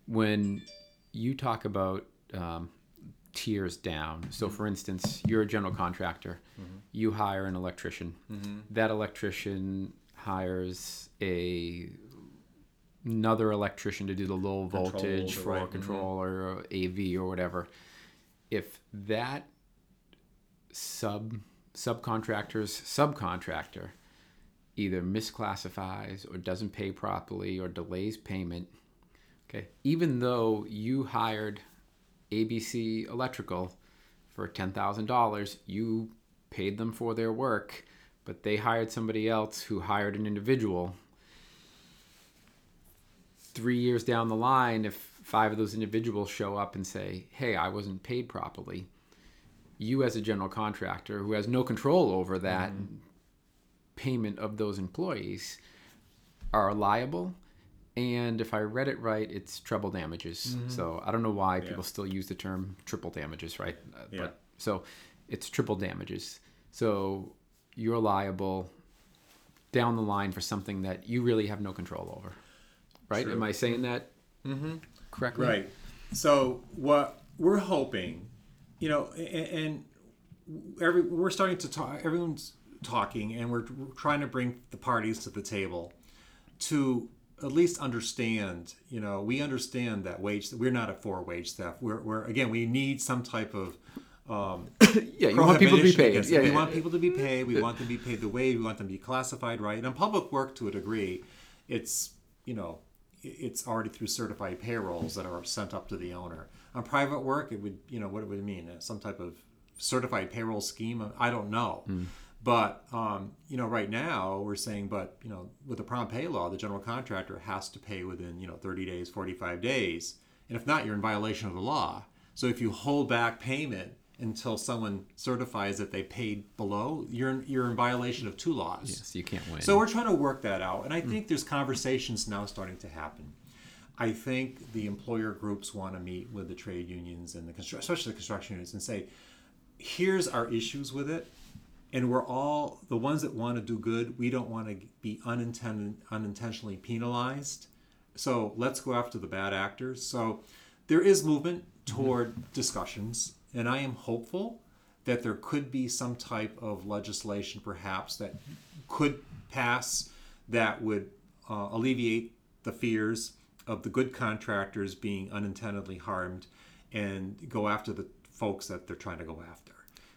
When you talk about tiers down. So for instance, you're a general contractor, you hire an electrician, that electrician hires another electrician to do the low voltage for a controller, AV or whatever. If that subcontractor's subcontractor either misclassifies or doesn't pay properly or delays payment, okay, even though you hired ABC Electrical for $10,000, you paid them for their work, but they hired somebody else who hired an individual. 3 years down the line, if 5 of those individuals show up and say, hey, I wasn't paid properly, you as a general contractor who has no control over that payment of those employees are liable. And if I read it right, it's treble damages. So I don't know why people still use the term triple damages, right? But so it's triple damages. So you're liable down the line for something that you really have no control over, right? True. Am I saying that correctly? Right. So what we're hoping, you know, we're starting to talk. Everyone's talking, and we're trying to bring the parties to the table to at least understand, you know, we understand that we're not for wage theft. We're again, we need some type of yeah, you want people to be paid. Yeah, we want people to be paid. We want them to be paid the way we want them to be classified, right? And in public work, to a degree, it's, you know, it's already through certified payrolls that are sent up to the owner. On private work, it would, you know, what it would mean, some type of certified payroll scheme. I don't know. But, you know, right now we're saying, but, you know, with the prompt pay law, the general contractor has to pay within, you know, 30 days, 45 days. And if not, you're in violation of the law. So if you hold back payment until someone certifies that they paid below, you're in violation of 2 laws. Yes, you can't win. So we're trying to work that out. And I think there's conversations now starting to happen. I think the employer groups want to meet with the trade unions and especially the construction unions and say, here's our issues with it. And we're all the ones that want to do good. We don't want to be unintentionally penalized. So let's go after the bad actors. So there is movement toward discussions. And I am hopeful that there could be some type of legislation perhaps that could pass that would alleviate the fears of the good contractors being unintentionally harmed and go after the folks that they're trying to go after.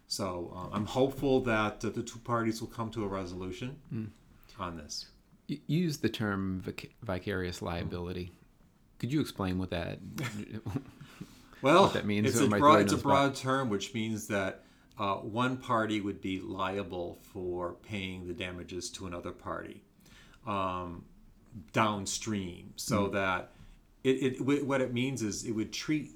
So I'm hopeful that the 2 parties will come to a resolution on this. You use the term vicarious liability. Could you explain what that? Well, what that means? It's a broad term, which means that one party would be liable for paying the damages to another party downstream. So that what it means is it would treat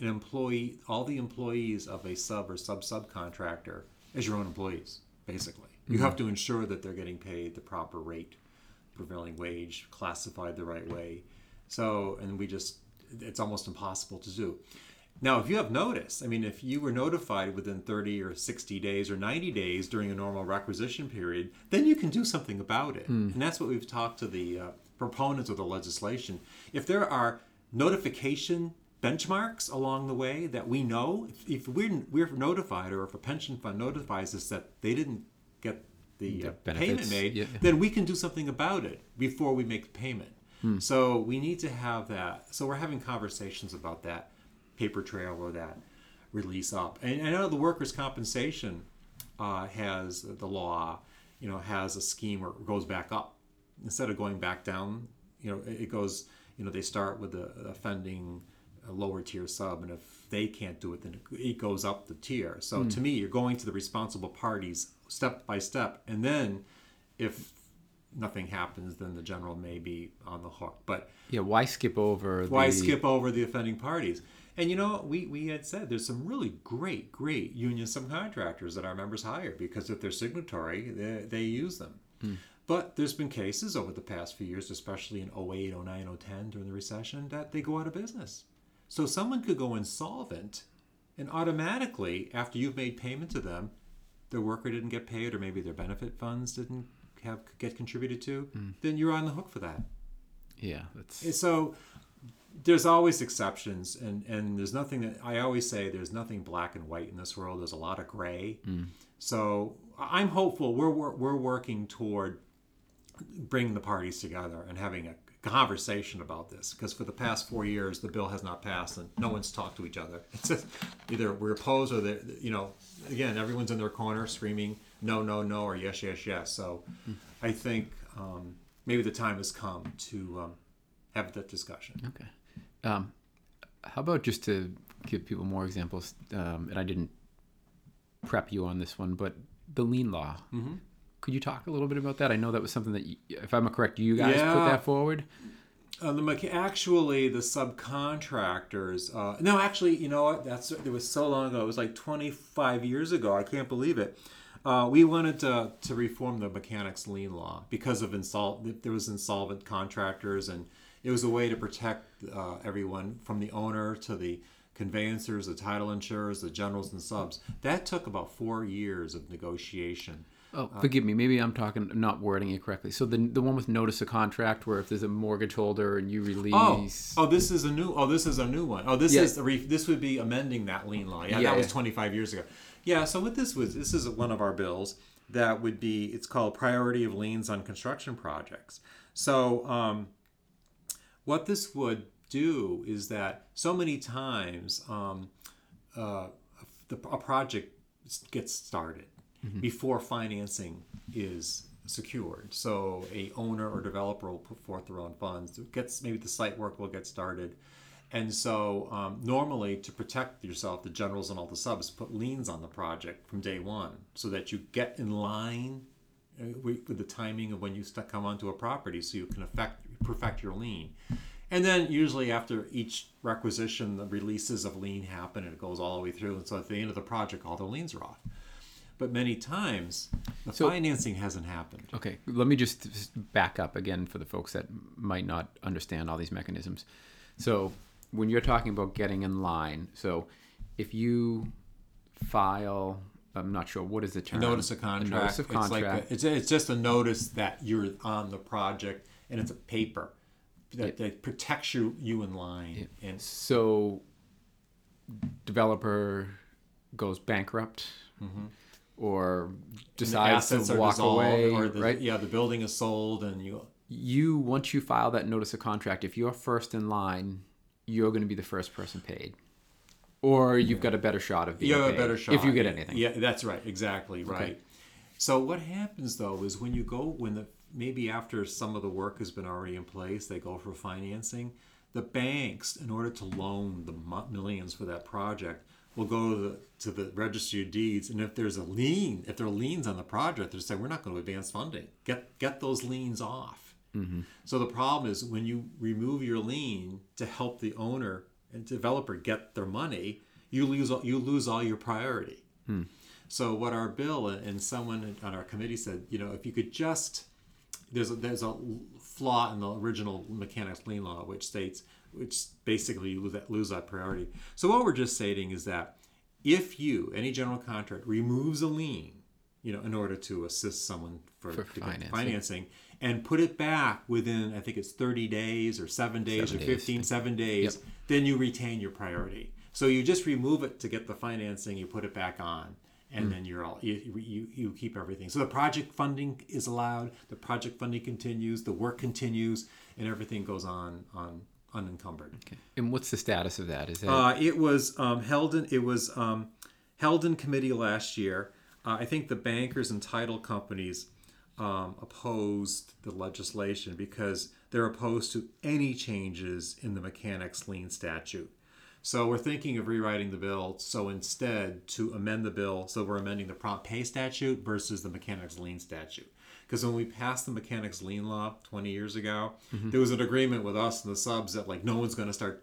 an employee, all the employees of a sub or subcontractor as your own employees, basically. You have to ensure that they're getting paid the proper rate, prevailing wage, classified the right way. So, and it's almost impossible to do. Now, if you have notice, I mean, if you were notified within 30 or 60 days or 90 days during a normal requisition period, then you can do something about it. And that's what we've talked to the proponents of the legislation. If there are notification benchmarks along the way that we know if we're notified or if a pension fund notifies us that they didn't get the payment made, then we can do something about it before we make the payment. So we need to have that. So we're having conversations about that paper trail or that release up. And I know the workers' compensation has the law, has a scheme or goes back up instead of going back down. It goes. They start with the offending lower tier sub, and if they can't do it, then it goes up the tier. So to me, you're going to the responsible parties step by step, and then if nothing happens, then the general may be on the hook. But yeah, why skip over the offending parties? And we had said there's some really great union subcontractors that our members hire, because if they're signatory, they use them. But there's been cases over the past few years, especially in 08, 09, 010 during the recession, that they go out of business. So someone could go insolvent, and automatically, after you've made payment to them, their worker didn't get paid, or maybe their benefit funds didn't get contributed to, then you're on the hook for that. Yeah. So there's always exceptions, and there's nothing that I always say, there's nothing black and white in this world. There's a lot of gray. So I'm hopeful we're working toward bringing the parties together and having a conversation about this, because for the past 4 years the bill has not passed and no one's talked to each other. It's just either we're opposed or they're, again, everyone's in their corner screaming no or yes. So I think maybe the time has come to have that discussion. Okay. How about just to give people more examples, and I didn't prep you on this one, but the lien law. Mm-hmm. Could you talk a little bit about that? I know that was something that, if I'm correct, you guys put that forward? Actually, the subcontractors... it was so long ago. It was like 25 years ago. I can't believe it. We wanted to reform the mechanics lien law because of there was insolvent contractors, and it was a way to protect everyone from the owner to the conveyancers, the title insurers, the generals and subs. That took about 4 years of negotiation. Oh, forgive me. Maybe I'm not wording it correctly. So the one with notice of contract, where if there's a mortgage holder and you release. This is a new one. This would be amending that lien law. Was 25 years ago. Yeah. So what this is one of our bills that would be. It's called priority of liens on construction projects. So what this would do is that so many times a project gets started. Mm-hmm. Before financing is secured. So a owner or developer will put forth their own funds. Maybe the site work will get started. And so normally to protect yourself, the generals and all the subs put liens on the project from day one so that you get in line with the timing of when you come onto a property so you can perfect your lien. And then usually after each requisition, the releases of lien happen and it goes all the way through. And so at the end of the project, all the liens are off. But many times, financing hasn't happened. Okay, let me just back up again for the folks that might not understand all these mechanisms. So when you're talking about getting in line, so if you file, I'm not sure, what is the term? A notice of contract. It's just a notice that you're on the project, and it's a paper that protects you in line. Yeah. And so developer goes bankrupt. Mm-hmm. Or decides to walk away, or right? Yeah, the building is sold, and you once you file that notice of contract, if you're first in line, you're going to be the first person paid, or you've got a better shot of being paid. You have a better shot if you get anything. Yeah, that's right, exactly right. Okay. So what happens though is maybe after some of the work has been already in place, they go for financing. The banks, in order to loan the millions for that project, will go to the Register of Deeds, and if there are liens on the project, they'll say, we're not going to advance funding. Get those liens off. Mm-hmm. So the problem is when you remove your lien to help the owner and developer get their money, you lose all your priority. Mm. So what our bill and someone on our committee said, if you could just, there's a flaw in the original mechanics lien law, which basically you lose that priority. So what we're just stating is that if any general contract removes a lien, in order to assist someone for financing and put it back within, I think it's 30 days or 7 days or 7 days, then you retain your priority. So you just remove it to get the financing, you put it back on, and then you're all, you keep everything. So the project funding is allowed, the project funding continues, the work continues, and everything goes on unencumbered. Okay. And what's the status of that? It was held in committee last year. I think the bankers and title companies opposed the legislation because they're opposed to any changes in the mechanics lien statute. So we're thinking of rewriting the bill, so instead to amend the bill, so we're amending the prompt pay statute versus the mechanics lien statute. Because when we passed the mechanics lien law 20 years ago, there was an agreement with us and the subs that like no one's going to start,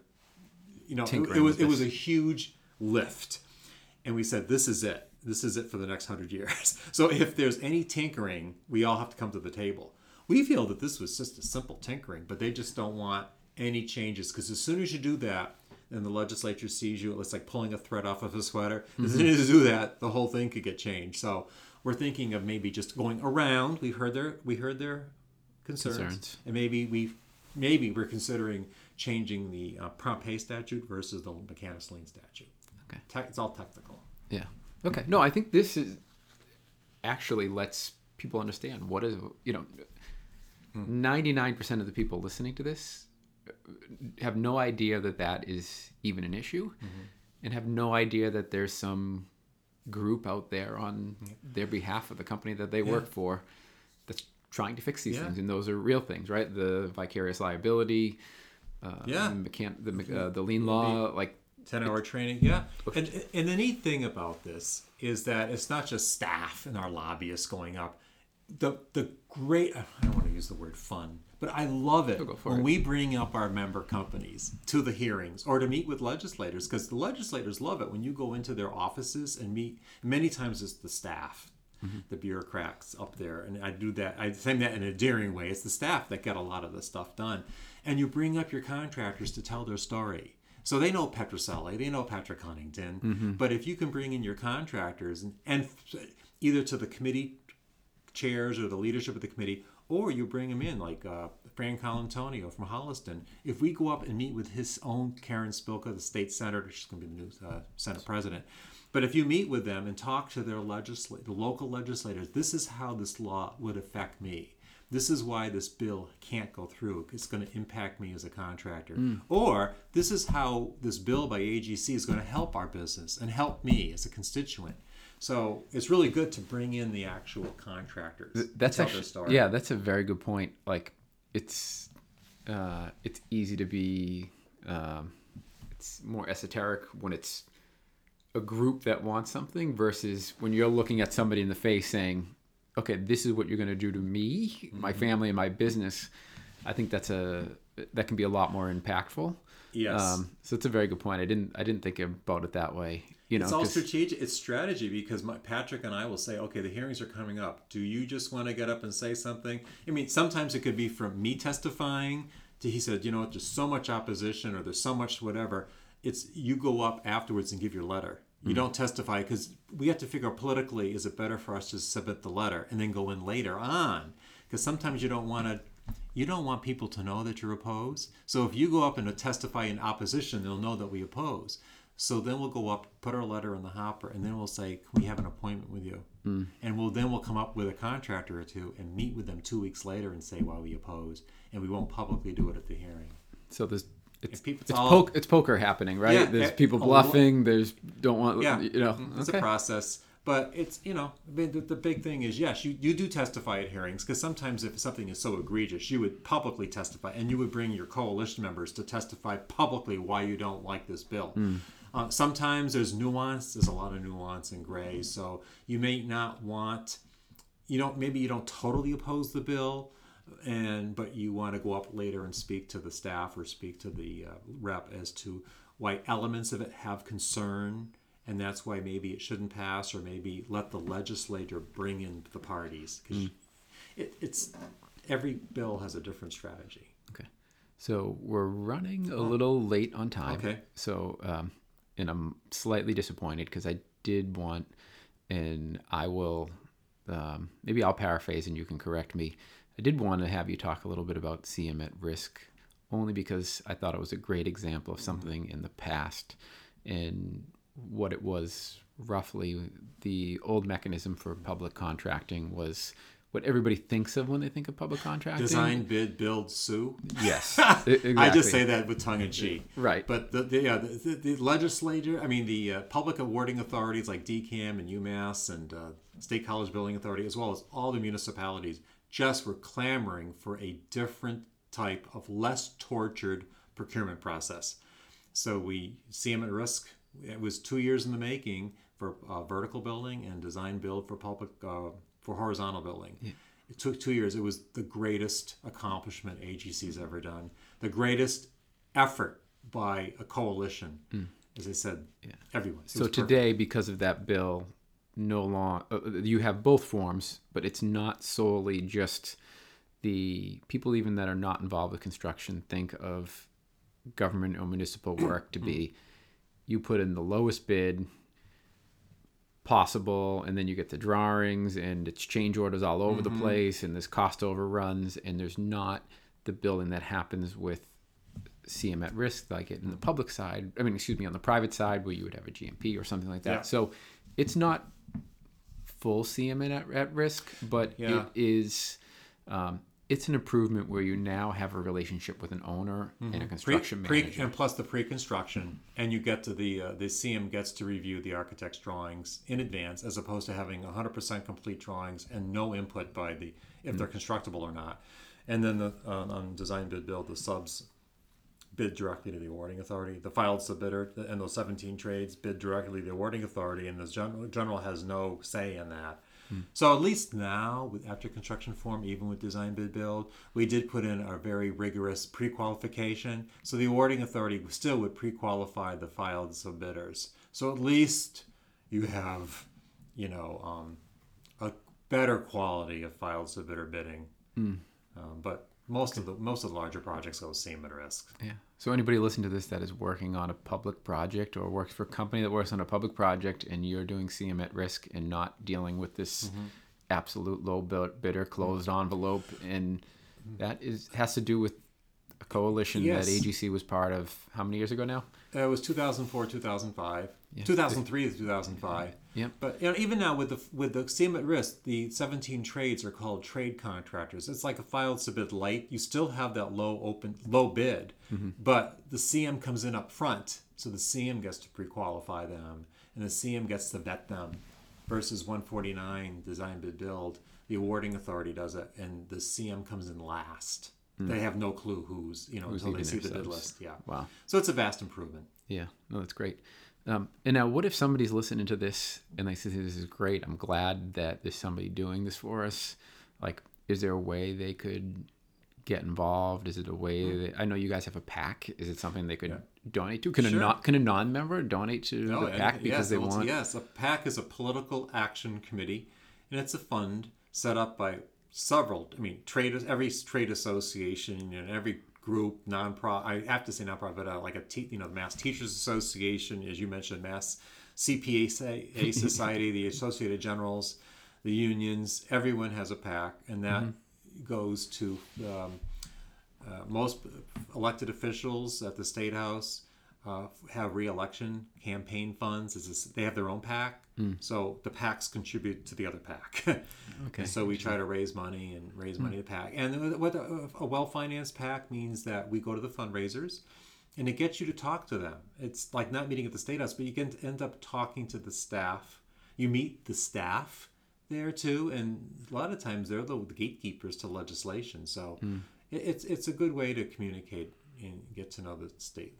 you know, it was a huge lift. And we said, this is it. This is it for the next 100 years. So if there's any tinkering, we all have to come to the table. We feel that this was just a simple tinkering, but they just don't want any changes. Because as soon as you do that, and the legislature sees you, it's like pulling a thread off of a sweater. As soon as you do that, the whole thing could get changed. So we're thinking of maybe just going around. We heard their concerns. And maybe we're considering changing the prompt pay statute versus the mechanics lien statute. Okay, it's all technical. Yeah. Okay. No, I think this is actually lets people understand what is, you know, 99% of the people listening to this have no idea that is even an issue, and have no idea that there's some group out there on their behalf of the company that they work for that's trying to fix these things. And those are real things, right? The vicarious liability, the lien law, like 10-hour training. Yeah. And the neat thing about this is that it's not just staff and our lobbyists going up. The great, I don't want to use the word fun, but I love it when we bring up our member companies to the hearings or to meet with legislators, because the legislators love it when you go into their offices and meet. Many times it's the staff, the bureaucrats up there. And I do that. I say that in an endearing way. It's the staff that get a lot of the stuff done. And you bring up your contractors to tell their story. So they know Petroselli, they know Patrick Huntington, but if you can bring in your contractors and either to the committee chairs or the leadership of the committee, or you bring them in like Fran Colantonio from Holliston. If we go up and meet with his own Karen Spilka, the state senator, she's going to be the new Senate president. But if you meet with them and talk to their the local legislators, this is how this law would affect me. This is why this bill can't go through. It's going to impact me as a contractor. Or this is how this bill by AGC is going to help our business and help me as a constituent. So it's really good to bring in the actual contractors. That's actually, yeah, that's a very good point. Like it's easy to be, it's more esoteric when it's a group that wants something versus when you're looking at somebody in the face saying, okay, this is what you're going to do to me, my family, and my business. I think that can be a lot more impactful. Yes. So it's a very good point. I didn't think about it that way. You know, it's all strategic. It's strategy because Patrick and I will say, okay, the hearings are coming up. Do you just want to get up and say something? I mean, sometimes it could be from me testifying to he said, you know, there's so much opposition or there's so much whatever. It's you go up afterwards and give your letter. You don't testify because we have to figure out politically, is it better for us to submit the letter and then go in later on? Because sometimes you don't want people to know that you're opposed. So if you go up and testify in opposition, they'll know that we oppose. So then we'll go up, put our letter in the hopper, and then we'll say, can we have an appointment with you? And we'll come up with a contractor or two and meet with them 2 weeks later and say why we oppose. And we won't publicly do it at the hearing. So there's it's poker happening, right? Yeah, there's people bluffing. There's don't want, yeah, you know. It's a process, but it's, you know, the big thing is, yes, you do testify at hearings because sometimes if something is so egregious, you would publicly testify and you would bring your coalition members to testify publicly why you don't like this bill. Sometimes there's nuance. There's a lot of nuance and gray, so you may not want, maybe you don't totally oppose the bill. But you want to go up later and speak to the staff or speak to the rep as to why elements of it have concern, and that's why maybe it shouldn't pass, or maybe let the legislator bring in the parties. Cause it's every bill has a different strategy. Okay, so we're running a little late on time. Okay, so and I'm slightly disappointed because I did want, and I will maybe I'll paraphrase and you can correct me. I did want to have you talk a little bit about CM at risk, only because I thought it was a great example of something in the past and what it was roughly. The old mechanism for public contracting was what everybody thinks of when they think of public contracting. Design, bid, build, sue. Yes. Exactly. I just say that with tongue in cheek. Right. But the legislature, I mean, the public awarding authorities like DCAM and UMass and State College Building Authority, as well as all the municipalities, just were clamoring for a different type of less tortured procurement process. So we CM at risk. It was 2 years in the making for vertical building and design build for public for horizontal building. Yeah. It took 2 years. It was the greatest accomplishment AGC's ever done. The greatest effort by a coalition, as I said, everyone. It so today, because of that bill, you have both forms, but it's not solely just the people even that are not involved with construction think of government or municipal work to be you put in the lowest bid possible, and then you get the drawings and it's change orders all over the place, and there's cost overruns, and there's not the billing that happens with CM at risk like it in the public side. I mean, excuse me, on the private side where you would have a GMP or something like that. Yeah. So it's not full CM at risk, but it is. It's an improvement where you now have a relationship with an owner and a construction manager, and plus the pre-construction, and you get to the CM gets to review the architect's drawings in advance, as opposed to having 100% complete drawings and no input by the if they're constructible or not. And then on design bid build, the subs bid directly to the awarding authority, the filed subbidder, and those 17 trades bid directly to the awarding authority, and the general has no say in that. So at least now, after construction form, even with design bid build, we did put in our very rigorous pre-qualification. So the awarding authority still would pre-qualify the filed subbidders. So at least you have, a better quality of filed subbidder bidding. But most of the larger projects go CM at risk. Yeah. So anybody listening to this that is working on a public project or works for a company that works on a public project, and you're doing CM at risk and not dealing with this absolute low bidder closed envelope, and that has to do with a coalition that AGC was part of how many years ago now? It was 2004, 2005. Yeah. 2003 to 2005. Yeah. But even now with the CM at risk, the 17 trades are called trade contractors. It's like a filed subbid light. You still have that low bid, but the CM comes in up front, so the CM gets to pre-qualify them, and the CM gets to vet them. Versus 149 design bid build, the awarding authority does it, and the CM comes in last. They have no clue who's until they see the bid list. Yeah. Wow. So it's a vast improvement. Yeah. No, that's great. And now, what if somebody's listening to this and they say, this is great, I'm glad that there's somebody doing this for us. Like, is there a way they could get involved? Is it a way I know you guys have a PAC. Is it something they could donate to? Can a non-member donate to the PAC because they want? Yes, a PAC is a political action committee, and it's a fund set up by traders, every trade association and every group, I have to say nonprofit, like the Mass Teachers Association, as you mentioned, Mass CPA Society, the Associated Generals, the unions, everyone has a PAC, and that goes to most elected officials at the State House have re-election campaign funds. They have their own PAC, so the PACs contribute to the other PAC. Okay. And so we try to raise money to PAC. And what a well-financed PAC means that we go to the fundraisers, and it gets you to talk to them. It's like not meeting at the State House, but you can end up talking to the staff. You meet the staff there too, and a lot of times they're the gatekeepers to legislation. So it's a good way to communicate and get to know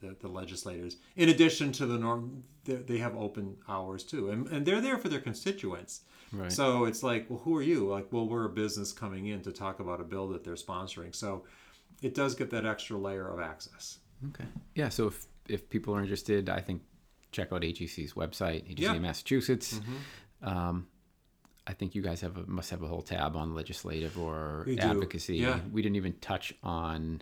the legislators. In addition to the norm, they have open hours too, and they're there for their constituents. Right. So it's like, well, who are you? Like, well, we're a business coming in to talk about a bill that they're sponsoring. So it does get that extra layer of access. Okay. Yeah. So if people are interested, I think check out AGC's website, AGC of Massachusetts. I think you guys must have a whole tab on legislative or advocacy. Yeah. We didn't even touch on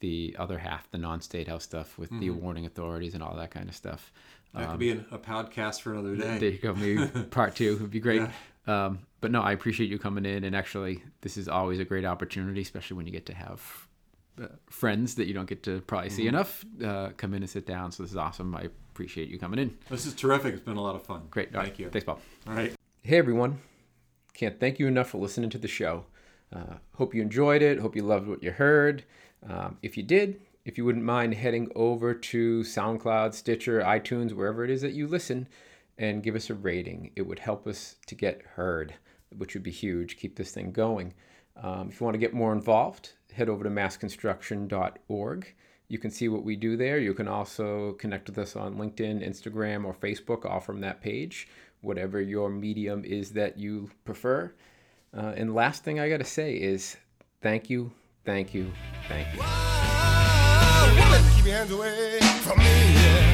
the other half, the non-state house stuff with the awarding authorities and all that kind of stuff. That could be a podcast for another day. There you go. Maybe part two would be great. Yeah. But no, I appreciate you coming in. And actually, this is always a great opportunity, especially when you get to have friends that you don't get to probably see enough come in and sit down. So this is awesome. I appreciate you coming in. This is terrific. It's been a lot of fun. Great. Thank you. Thanks, Bob. All right. Hey, everyone. Can't thank you enough for listening to the show. Hope you enjoyed it. Hope you loved what you heard. If you did, if you wouldn't mind heading over to SoundCloud, Stitcher, iTunes, wherever it is that you listen, and give us a rating. It would help us to get heard, which would be huge. Keep this thing going. If you want to get more involved, head over to massconstruction.org. You can see what we do there. You can also connect with us on LinkedIn, Instagram, or Facebook, all from that page, whatever your medium is that you prefer. And last thing I got to say is thank you, thank you, thank you. Whoa, woman, keep your hands away from me, yeah.